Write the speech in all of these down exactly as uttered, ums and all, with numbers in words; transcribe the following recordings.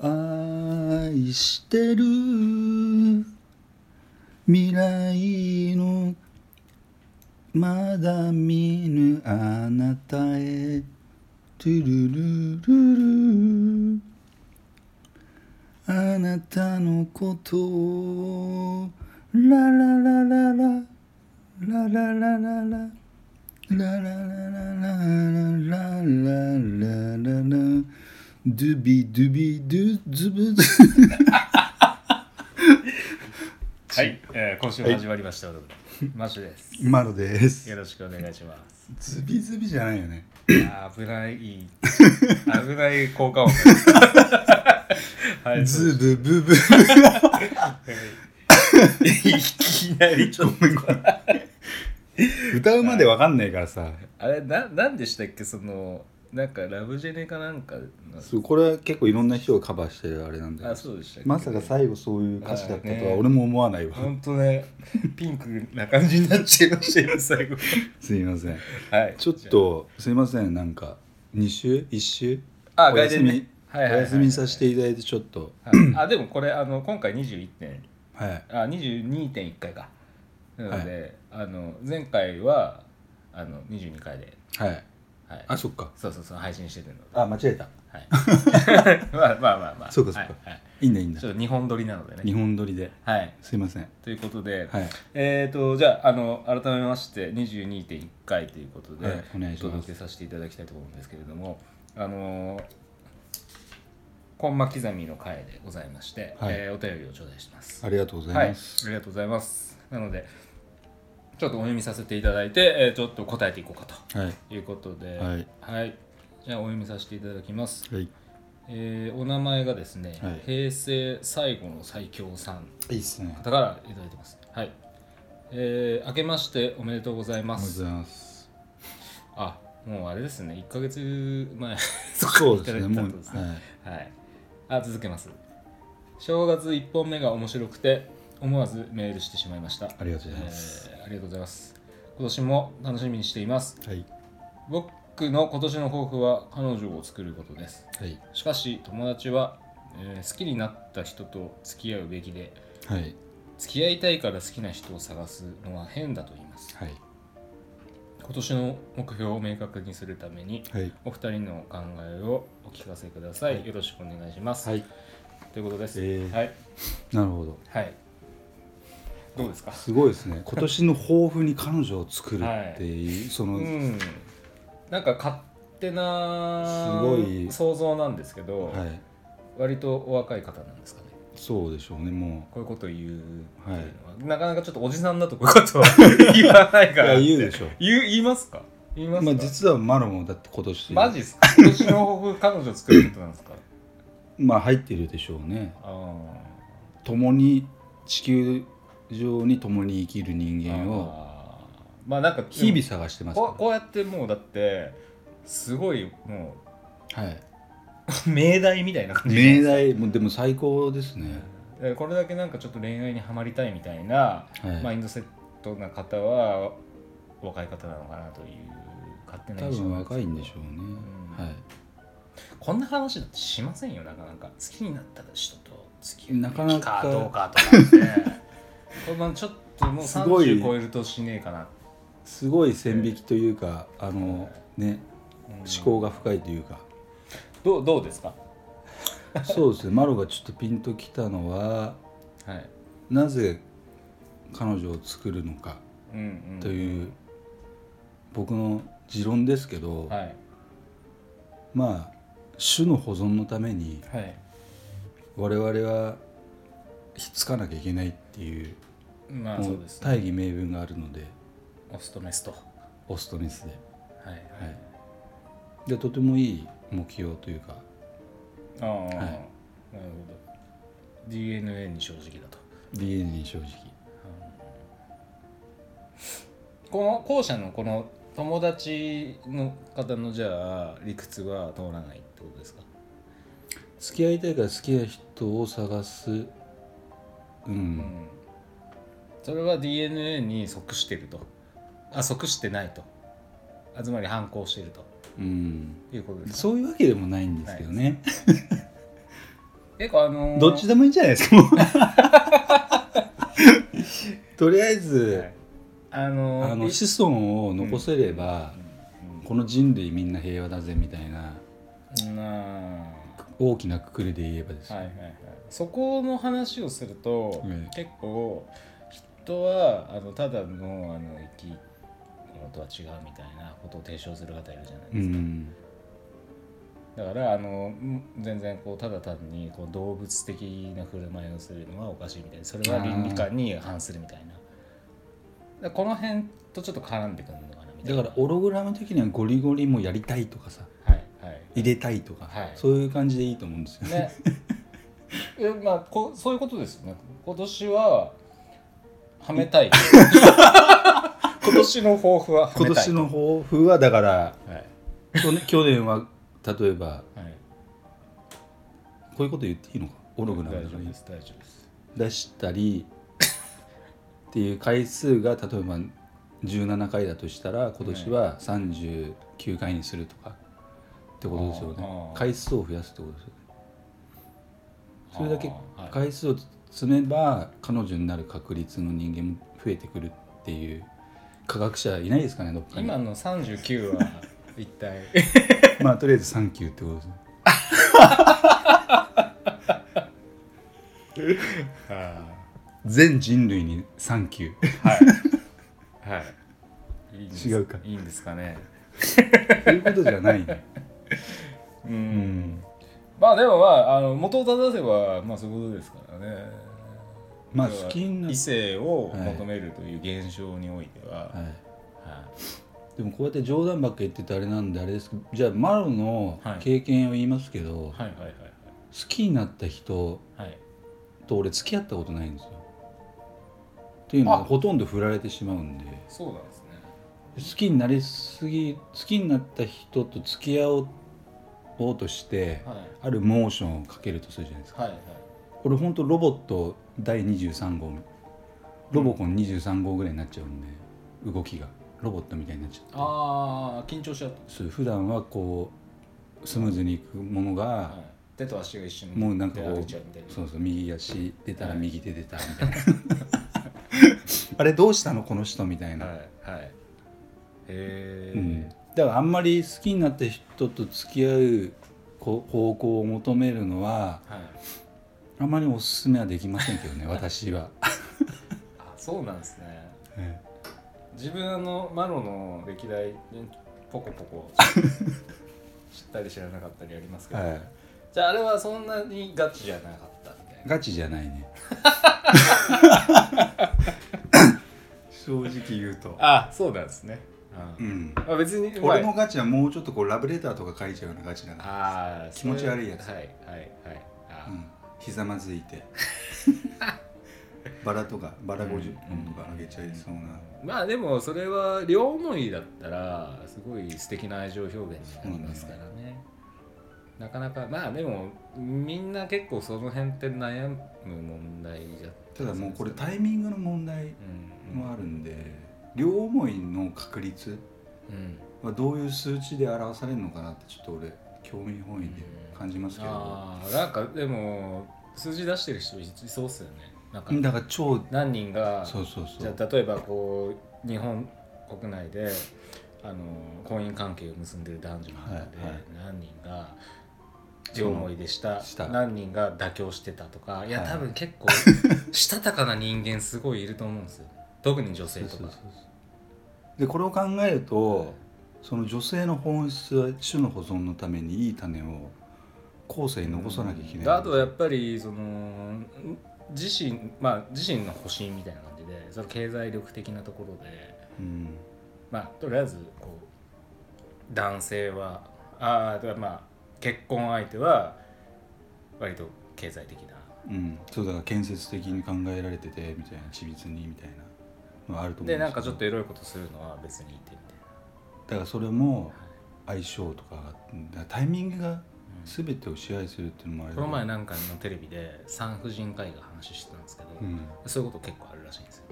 愛してる未来のまだ見ぬあなたへトゥルルルルあなたのことをララララララララララララララララララララドゥビドゥビドゥズブズはい、えー、今週も始まりました、はい、マシュです。マロです。よろしくお願いします。ズビズビじゃないよね。あ危ない危ない効果音、はい、ズブブブいきなりちょっと歌うまでわかんないからさあれ な, なんでしたっけそのなんかラブジェネかなんかなんそうこれは結構いろんな人をカバーしてるあれなんだけど。あそうでしたっけ。まさか最後そういう歌詞だったとは俺も思わないわ。ほんとねピンクな感じになっちゃいましたよ最後すいません、はい、ちょっとすいませんなんかに週いっ週あお休み、ねはいはいはいはい、お休みさせていただいてちょっと、はい、あでもこれあの今回 にじゅういってん、はい、あ にじゅうにてんいっかいかなので、はい、あの前回はあのにじゅうにかいではいはい、あ、そっか。そうそうそう配信してるので。あ、間違えた。はい。まあまあまあまあ。そうかそうか。はいはい、いいんだいいんだ。ちょっと日本撮りなのでね。日本撮りで。はい。すいません。ということで、はい、えっ、ー、とじゃああの改めまして にじゅうにてんいっかいということで、はい、お願いします。届けさせていただきたいと思うんですけれども、あのコンマ刻みの回でございまして、はいえー、お便りを頂戴してます。ありがとうございます。はい、ありがとうございます。なので。ちょっとお読みさせていただいて、えー、ちょっと答えていこうかということで、はいはい、じゃあお読みさせていただきます、はいえー、お名前がですね、はい、平成最後の最強さんいいっすね方からいただいてます、はいえー、明けましておめでとうございます。おめでとうございます。あ、もうあれですねいっかげつまえそうですね、いただいたことですね、もう、はいはい、あ、続けます。正月いっぽんめが面白くて思わずメールしてしまいました。ありがとうございます、えーありがとうございます。今年も楽しみにしています、はい、僕の今年の抱負は彼女を作ることです、はい、しかし友達は、えー、好きになった人と付き合うべきで、はい、付き合いたいから好きな人を探すのは変だと言います、はい、今年の目標を明確にするために、はい、お二人のお考えをお聞かせください、はい、よろしくお願いします、はい、ということです、えーはい、なるほど、はいどうですか。すごいですね。今年の抱負に彼女を作るっていう、はい、その、うん、なんか勝手な想像なんですけど、はい、割とお若い方なんですかね。そうでしょうね。もうこういうこと言うっていうのは、はい、なかなかちょっとおじさんだとこういうことは言わないから。いや言うでしょ。言う言いますか。言いますか。まあ、実はマロもだって今年。マジですか。今年の抱負彼女を作ることなんですか。まあ入ってるでしょうね。あ共に地球上に共に生きる人間をまあなんか日々探してます、ねまあ、こ, こうやってもうだってすごいもう、はい、命題みたいな感じで命題もでも最高ですね。これだけなんかちょっと恋愛にはまりたいみたいな、はい、マインドセットな方は若い方なのかなという勝手な印象なんですけど多分若いんでしょうね、うんはい、こんな話だってしませんよなかなか好きになった人と付き合うべきかどうかとかってちょっともうさんじゅう超えるとしねえかなすごい線引きというか、あの、ね、思考が深いというか、うん、どう、どうですかそうですね、マロがちょっとピンときたのは、はい、なぜ彼女を作るのかという、うんうんうん、僕の持論ですけど、はい、まあ種の保存のために、はい、我々はひっつかなきゃいけないっていう、まあそうですね、大義名分があるのでオスとメスとオスとメスで、はいはい、でとてもいい目標というかあ、はい、なるほど ディーエヌエー に正直だと ディーエヌエー に正直、うん、この後者のこの友達の方のじゃあ理屈は通らないってことですか。付き合いたいから好きな人を探すうんうん、それは ディーエヌエー に即してるとあ即してないとあつまり反抗してると、うん、いうことです。そういうわけでもないんですけどね結構あのー、どっちでもいいんじゃないですかとりあえず、はい、あのー、あの子孫を残せれば、うん、この人類みんな平和だぜみたいな、うん、大きなくくりで言えばですね、はいはいはい、そこの話をすると、うん、結構人はあのただのあの生き物とは違うみたいなことを提唱する方いるじゃないですか、うん、だからあの全然こうただ単にこう動物的な振る舞いをするのはおかしいみたいな、それは倫理観に反するみたいな、だこの辺とちょっと絡んでくるのかなみたいな。だからオログラム的にはゴリゴリもやりたいとかさ、はいはい、入れたいとか、はい、そういう感じでいいと思うんですよね。えまあ、こそういうことですよね。今年ははめたい今年の抱負ははめたい。今年の抱負はだから、はい、去, 去年は例えば、はい、こういうこと言っていいのか、オログラムとかに出したりっていう回数が例えばじゅうななかいだとしたら今年はさんじゅうきゅうかいにするとかってことですよね。回数を増やすってことですよね。それだけ回数を詰めば彼女になる確率の人間も増えてくるっていう科学者いないですかね、どっかに。今のさんじゅうきゅうは一体まあとりあえずサンキューってことですね全人類にサンキュー。はいはい。いいんです。違うか。いいんですかね。そういうことじゃないね。うん、うん。まあでもまあ、あの元を正せばまあそういうことですからね。まあ好きな異性を求めるという現象においては。はいはいはい、でもこうやって冗談ばっか言っててあれなんであれですけど、じゃあマロの経験を言いますけど、はいはいはいはいはい、好きになった人と俺付き合ったことないんですよ。っていうのはほとんど振られてしまうんで。そうなんですね。好きになりすぎ、好きになった人と付き合おうとして、はい、あるモーションをかけるとするじゃないですか。はいはい、俺ほんとロボットだいにじゅうさんごう、ロボコンにじゅうさんごうぐらいになっちゃうんで、動きがロボットみたいになっちゃって、あ緊張しちゃった。そう普段はこうスムーズにいくものが、はい、手と足が一緒にもうなんかこう、そうそう右足出たら右手出たみたいな、はいあれどうしたのこの人みたいな、はいはい、へー、うん、だからあんまり好きになった人と付き合う方向を求めるのは、はい、あんまりおすすめはできませんけどね私はあ、そうなんですね、はい、自分のマロの歴代ポコポコ知ったり知らなかったりありますけど、はい、じゃああれはそんなにガチじゃなかったみたいな。ガチじゃないね正直言うと。あ、そうなんですね。うん。あ、別に俺のガチはもうちょっとこうラブレターとか書いちゃうようなガチなんです。あ、気持ち悪いやつ。はいはいはい。あ、うん、ひざまずいてバラとかバラごじゅっぽんとかあげちゃいそうな、うんうん。まあでもそれは両思いだったらすごい素敵な愛情表現になりますからね。なかなかまあでもみんな結構その辺って悩む問題じゃ。ただもうこれタイミングの問題もあるんで、うんうん、両思いの確率はどういう数値で表されるのかなってちょっと俺興味本位で感じますけど、うん、あなんかでも数字出してる人いそうっすよね。なんかだから超何人が、そうそうそう、じゃ例えばこう日本国内であの婚姻関係を結んでる男女の中で、はいはい、何人が両思いでした、何人が妥協してたとか、いや、はい、多分結構したたかな人間すごいいると思うんですよ特に女性とか。そうそうそうそうでこれを考えると、はい、その女性の本質は種の保存のためにいい種を後世に残さなきゃいけない、うん、あとはやっぱりその自身、まあ自身の保身みたいな感じで、その経済力的なところで、うん、まあとりあえずこう男性はああまあ結婚相手は割と経済的な、うん、そうだから建設的に考えられててみたいな、緻密にみたいなのあると思うんですけど、でなんかちょっとエロいことするのは別にいてみたいな、だからそれも相性とか、だからタイミングが全てを支配するっていうのもあれだ、うん、この前なんかのテレビで産婦人科医が話してたんですけど、うん、そういうこと結構あるらしいんですよ。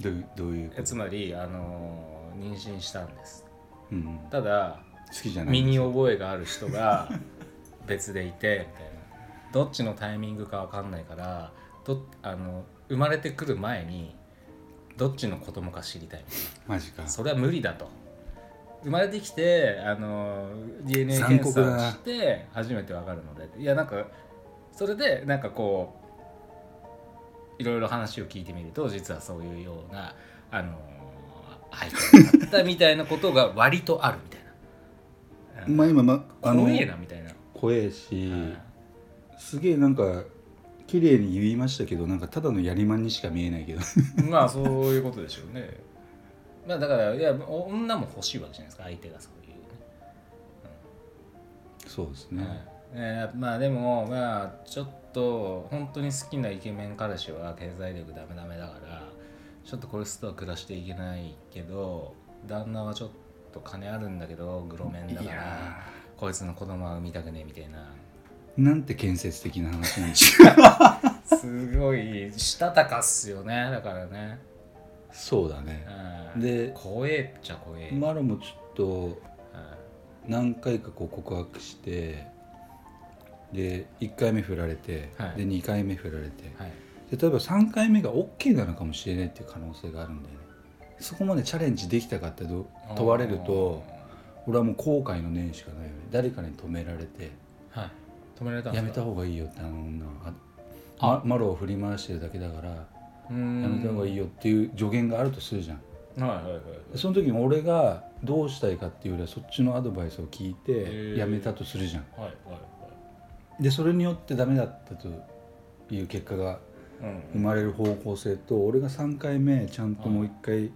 どう、どういうこと？つまりあの妊娠したんです、うん、ただ好きじゃない身に覚えがある人が別でいてみたいなどっちのタイミングか分かんないからどあの生まれてくる前にどっちの子供か知りたいみたいな。マジか。それは無理だと。生まれてきてあの ディーエヌエー 検査をして初めて分かるので、いやなんかそれでなんかこういろいろ話を聞いてみると実はそういうようなあの背景だったみたいなことが割とあるみたいな。まあ今まあの怖えなみたいな。怖えし、うん、すげえなんか。綺麗に言いましたけど、なんかただのやりまんにしか見えないけどまあそういうことでしょうね。まあだからいや女も欲しいわけじゃないですか、相手がそういうね、うん、そうですね、はいえー、まあでもまあちょっと本当に好きなイケメン彼氏は経済力ダメダメだからちょっとこれストは暮らしていけないけど、旦那はちょっと金あるんだけどグロメンだからこいつの子供は産みたくねえみたいな、なんて建設的な話なんでしょうすごいしたたかっすよね。だからね、そうだね、うん、で怖えっちゃ怖え。マロもちょっと何回かこう告白してでいっかいめ振られて、はい、でにかいめ振られて、はい、で例えばさんかいめが OK なのかもしれないっていう可能性があるんだよね。そこまでチャレンジできたかって問われると俺はもう後悔の念しかないよね。誰かに止められて、はい止められたんですか。やめた方がいいよってあの女あ、ま、マロを振り回してるだけだからうーんやめた方がいいよっていう助言があるとするじゃん、はいはいはいはい、その時に俺がどうしたいかっていうよりはそっちのアドバイスを聞いてやめたとするじゃん、はいはいはい、でそれによってダメだったという結果が生まれる方向性と、うん、俺がさんかいめちゃんともう一回や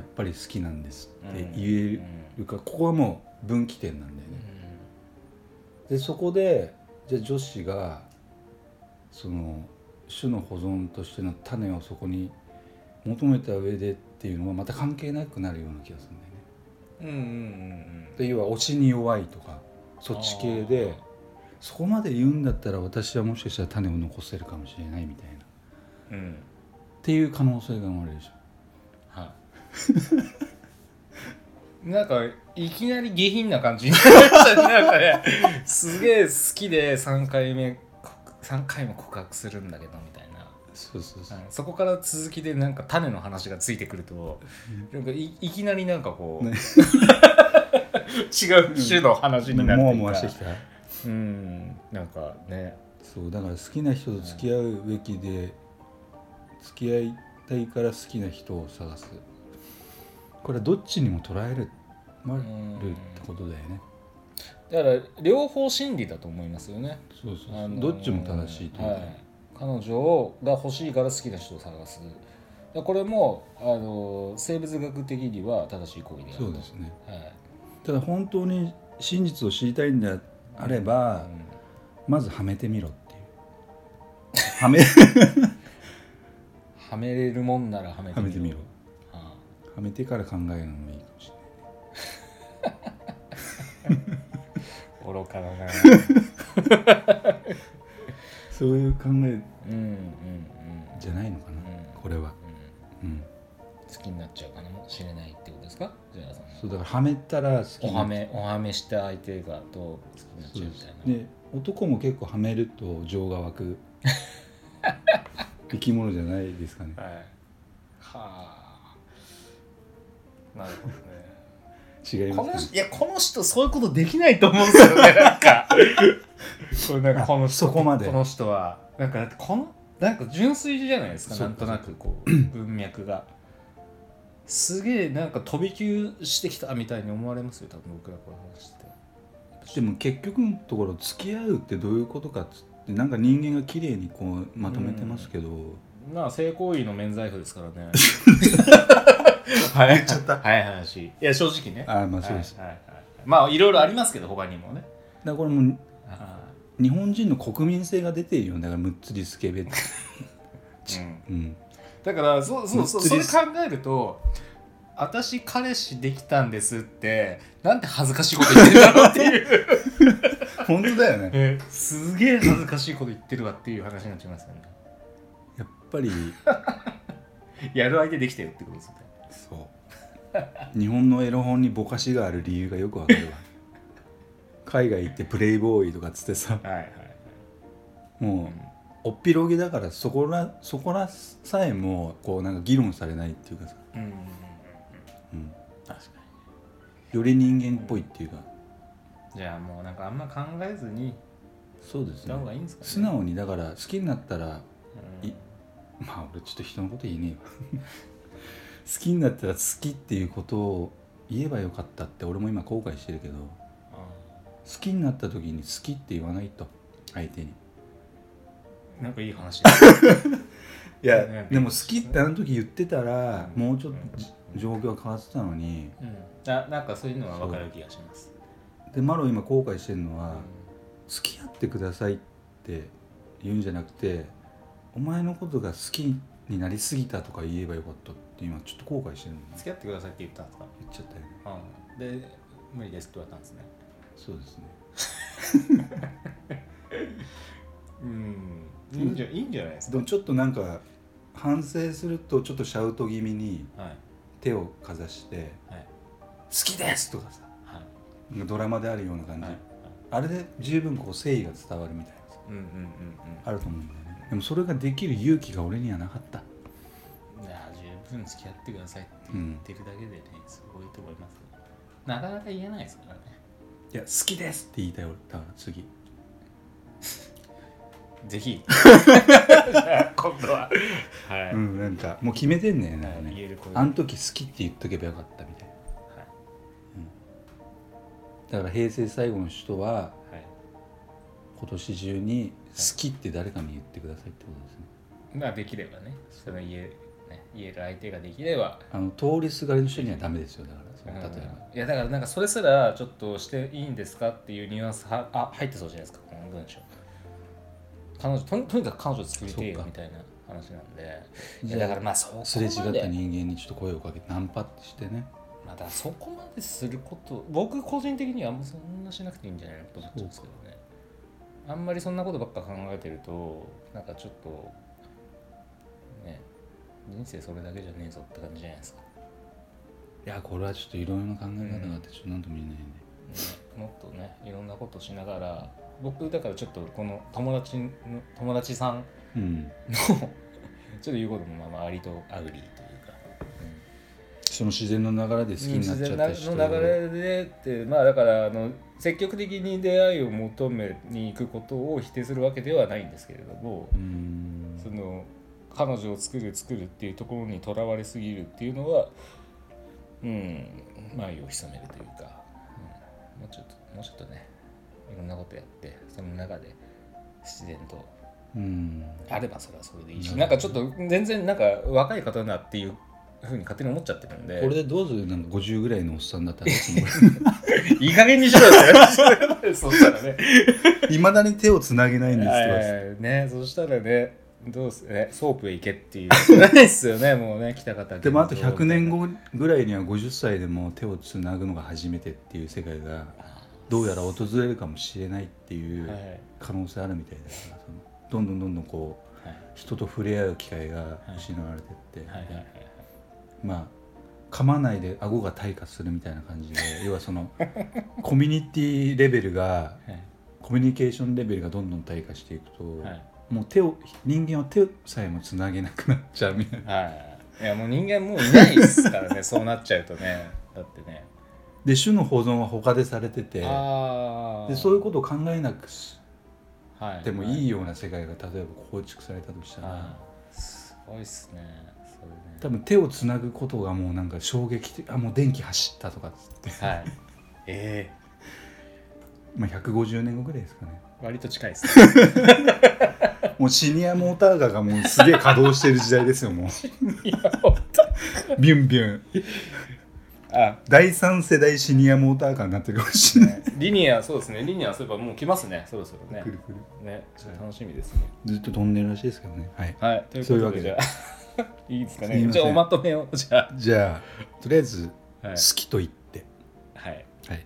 っぱり好きなんですって言えるか、うん、ここはもう分岐点なんだよね、うん、でそこでじゃあ女子がその種の保存としての種をそこに求めた上でっていうのはまた関係なくなるような気がするんだよね。うんうんうん。で要は推しに弱いとかそっち系でそこまで言うんだったら私はもしかしたら種を残せるかもしれないみたいな、うん、っていう可能性が生まれるでしょ。はい。なんかいきなり下品な感じになっちゃってなんかねすげえ好きでさんかいめさんかいも告白するんだけどみたいな、そうそうそう、うん、そこから続きでなんか種の話がついてくると、うん、なんか い, いきなりなんかこう、ね、違う種の話になってきた、うん、もわもわしてきた、うん、なんかね、そうだから好きな人と付き合うべきで、うん、付き合いたいから好きな人を探す、これどっちにも捉える、ま、るってことだよね。だから両方真理だと思いますよね。そうそうそう、あのー、どっちも正しいという、はい、彼女が欲しいから好きな人を探す、これも、あのー、生物学的には正しい行為であると。そうですね、はい、ただ本当に真実を知りたいんであれば、うん、まずはめてみろっていうはめはめれるもんならはめてみろ、はめてみろ、はめてから考えるのもいいかもしれないね愚かだなそういう考え、うんうんうん、じゃないのかな、うん、これは、うんうん、好きになっちゃうかもしれないってことですか。じゃあそうだからはめたら好きになっちゃう、おはめ、おはめした相手がと好きになっちゃうみたいな。で男も結構はめると情が湧く生き物じゃないですかね、はい、はあなるほどね。違いますね。いやこの人そういうことできないと思うんですよね。なんかこれなんかこの人そこまでこの人はなんかこのなんか純粋じゃないですか。なんとなくこう文脈がすげえなんか飛び級してきたみたいに思われますよ。多分僕らこれ話して。でも結局のところ付き合うってどういうことかっつってなんか人間が綺麗にこうまとめてますけど。なあ性行為の免罪符ですからね。はい、言っちゃったはい話いや正直ね、あまあそうです、はいはいはい、まあいろいろありますけど他にもね。だからこれも日本人の国民性が出てるよね。だからむっつりスケベって、うんうん、だからそうそうそうそれ考えると私彼氏できたんですってなんて恥ずかしいこと言ってるだろうっていう本当だよね、えー、すげえ恥ずかしいこと言ってるわっていう話になっちゃいますよねやっぱりやる相手できたよってことですね。そう日本のエロ本にぼかしがある理由がよくわかるわ海外行ってプレイボーイとかっつってさ、はいはいはい、もうおっぴろげだからそこら、そこらさえもこうなんか議論されないっていうかさ、うんうんうん、確かにより人間っぽいっていうか、うん、じゃあもうなんかあんま考えずにそうですね、素直にだから好きになったら、うん、まあ俺ちょっと人のこと言えねえわ好きになったら好きっていうことを言えばよかったって俺も今後悔してるけど、うん、好きになった時に好きって言わないと相手になんかいい話いや、ね、でも好きってあの時言ってたら、うん、もうちょっと状況が変わってたのに、うん、な, なんかそういうのは分かる気がします。でマロ今後悔してるのは、うん、付き合ってくださいって言うんじゃなくてお前のことが好きになりすぎたとか言えばよかったって今ちょっと後悔してるんだ、ね、付き合ってくださいって言ったんですか？言っちゃったよね、うん、で、無理ですって言われたんですね。そうですねうん、いいんじゃ、いいんじゃないですか。でもちょっとなんか反省するとちょっとシャウト気味に手をかざして、はい、好きですとかさ、はい、ドラマであるような感じ、はい、あれで十分こう誠意が伝わるみたいなさ、うんうんうんうん、あると思うんだよね。でもそれができる勇気が俺にはなかった。いや十分付き合ってくださいって言ってるだけでね、うん、すごいと思います。なかなか言えないですからね。いや好きですって言いたい俺だから次ぜひ今度は、はい、うん、なんかもう決めてんねんな、ね、言えることあの時好きって言っとけばよかったみたいな。だから平成最後の人は、はい、今年中に好きって誰かに言ってくださいってことですね。まあできればね、その言える、言える相手ができれば、あの通りすがりの人にはダメですよ。だからその例えば、うん、いやだからなんかそれすらちょっとしていいんですかっていうニュアンスはあ入ってそうじゃないですか。この文章。彼女と に, とにかく彼女を作りてえよみたいな話なんで。いやだからまあそこまですれ違った人間にちょっと声をかけてナンパってしてね。まだそこまですること、僕個人的にはあんまそんなしなくていいんじゃないのと思っちゃうんですけどね。あんまりそんなことばっか考えてると、なんかちょっとね、人生それだけじゃねえぞって感じじゃないですか。いやこれはちょっといろいろな考え方があってちょっとなんとも言えないね。うん、ね、もっとね、いろんなことしながら、僕だからちょっとこの友達の友達さんの、うん、ちょっと言うこともまあまあありとアグリーという。その自然の流れで好きになっちゃった人、自然の流れでって、まあだからあの積極的に出会いを求めに行くことを否定するわけではないんですけれども、うーん、その彼女を作る作るっていうところにとらわれすぎるっていうのは、うん、眉を潜めるというか、うん、もうちょっともうちょっとね、いろんなことやってその中で自然と、うん、あればそれはそれでいいし、なんかちょっと全然なんか若い方なっていう。ふうに勝手に思っちゃってるんで、これでどうぞなんかごじゅうぐらいのおっさんだったらいい加減にしろよそしたらねいまだに手をつなげないんですよね。そしたらね、どうすね、ソープへ行けっていうないですよね。もうね来た方でもあとひゃくねんごぐらいにはごじゅっさいでも手をつなぐのが初めてっていう世界がどうやら訪れるかもしれないっていう可能性あるみたいだから、そのどんどんどんどんこう、はい、人と触れ合う機会が失われてって、はいはいはいはい、まあ、噛まないで顎が退化するみたいな感じで要はそのコミュニティレベルがコミュニケーションレベルがどんどん退化していくと、はい、もう手を人間は手さえもつなげなくなっちゃうみたいな、はい、いやもう人間もういないですからねそうなっちゃうとね、だってね、で種の保存は他でされてて、あでそういうことを考えなくてもいいような世界が例えば構築されたとしたら、はい、すごいっすね。多分手をつなぐことがもうなんか衝撃的、あもう電気走ったとかっつって、はい、ええー、まあひゃくごじゅうねんごぐらいですかね。割と近いですねもうシニアモーターガーがもうすげえ稼働してる時代ですよもうシニアモータービュンビュン、あだいさん世代シニアモーターガーになってるかもしれない、ね、リニア、そうですね、リニアそういえばもう来ますね、そろそろね、くるくるね、ちょっと楽しみですね、ずっと飛んでるらしいですけどね、はい、はい、ということでそういうわけでいいですかね。じゃあおまとめをじゃあじゃあとりあえず好きと言って、はいはい、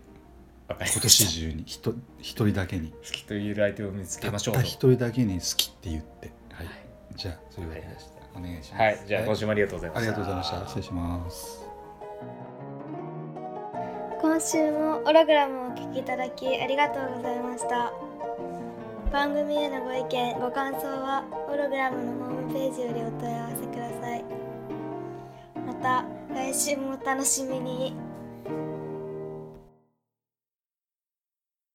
今年中に一人だけに好きという相手を見つけましょう。たった一人だけに好きって言って、はいはい、じゃあそれをお願いします。お願いします。はい、じゃあ今週もありがとうございました。ありがとうございました。失礼します。今週もオログラムをお聞きいただきありがとうございました。番組へのご意見、ご感想はホログラムのホームページよりお問い合わせください。また来週もお楽しみに。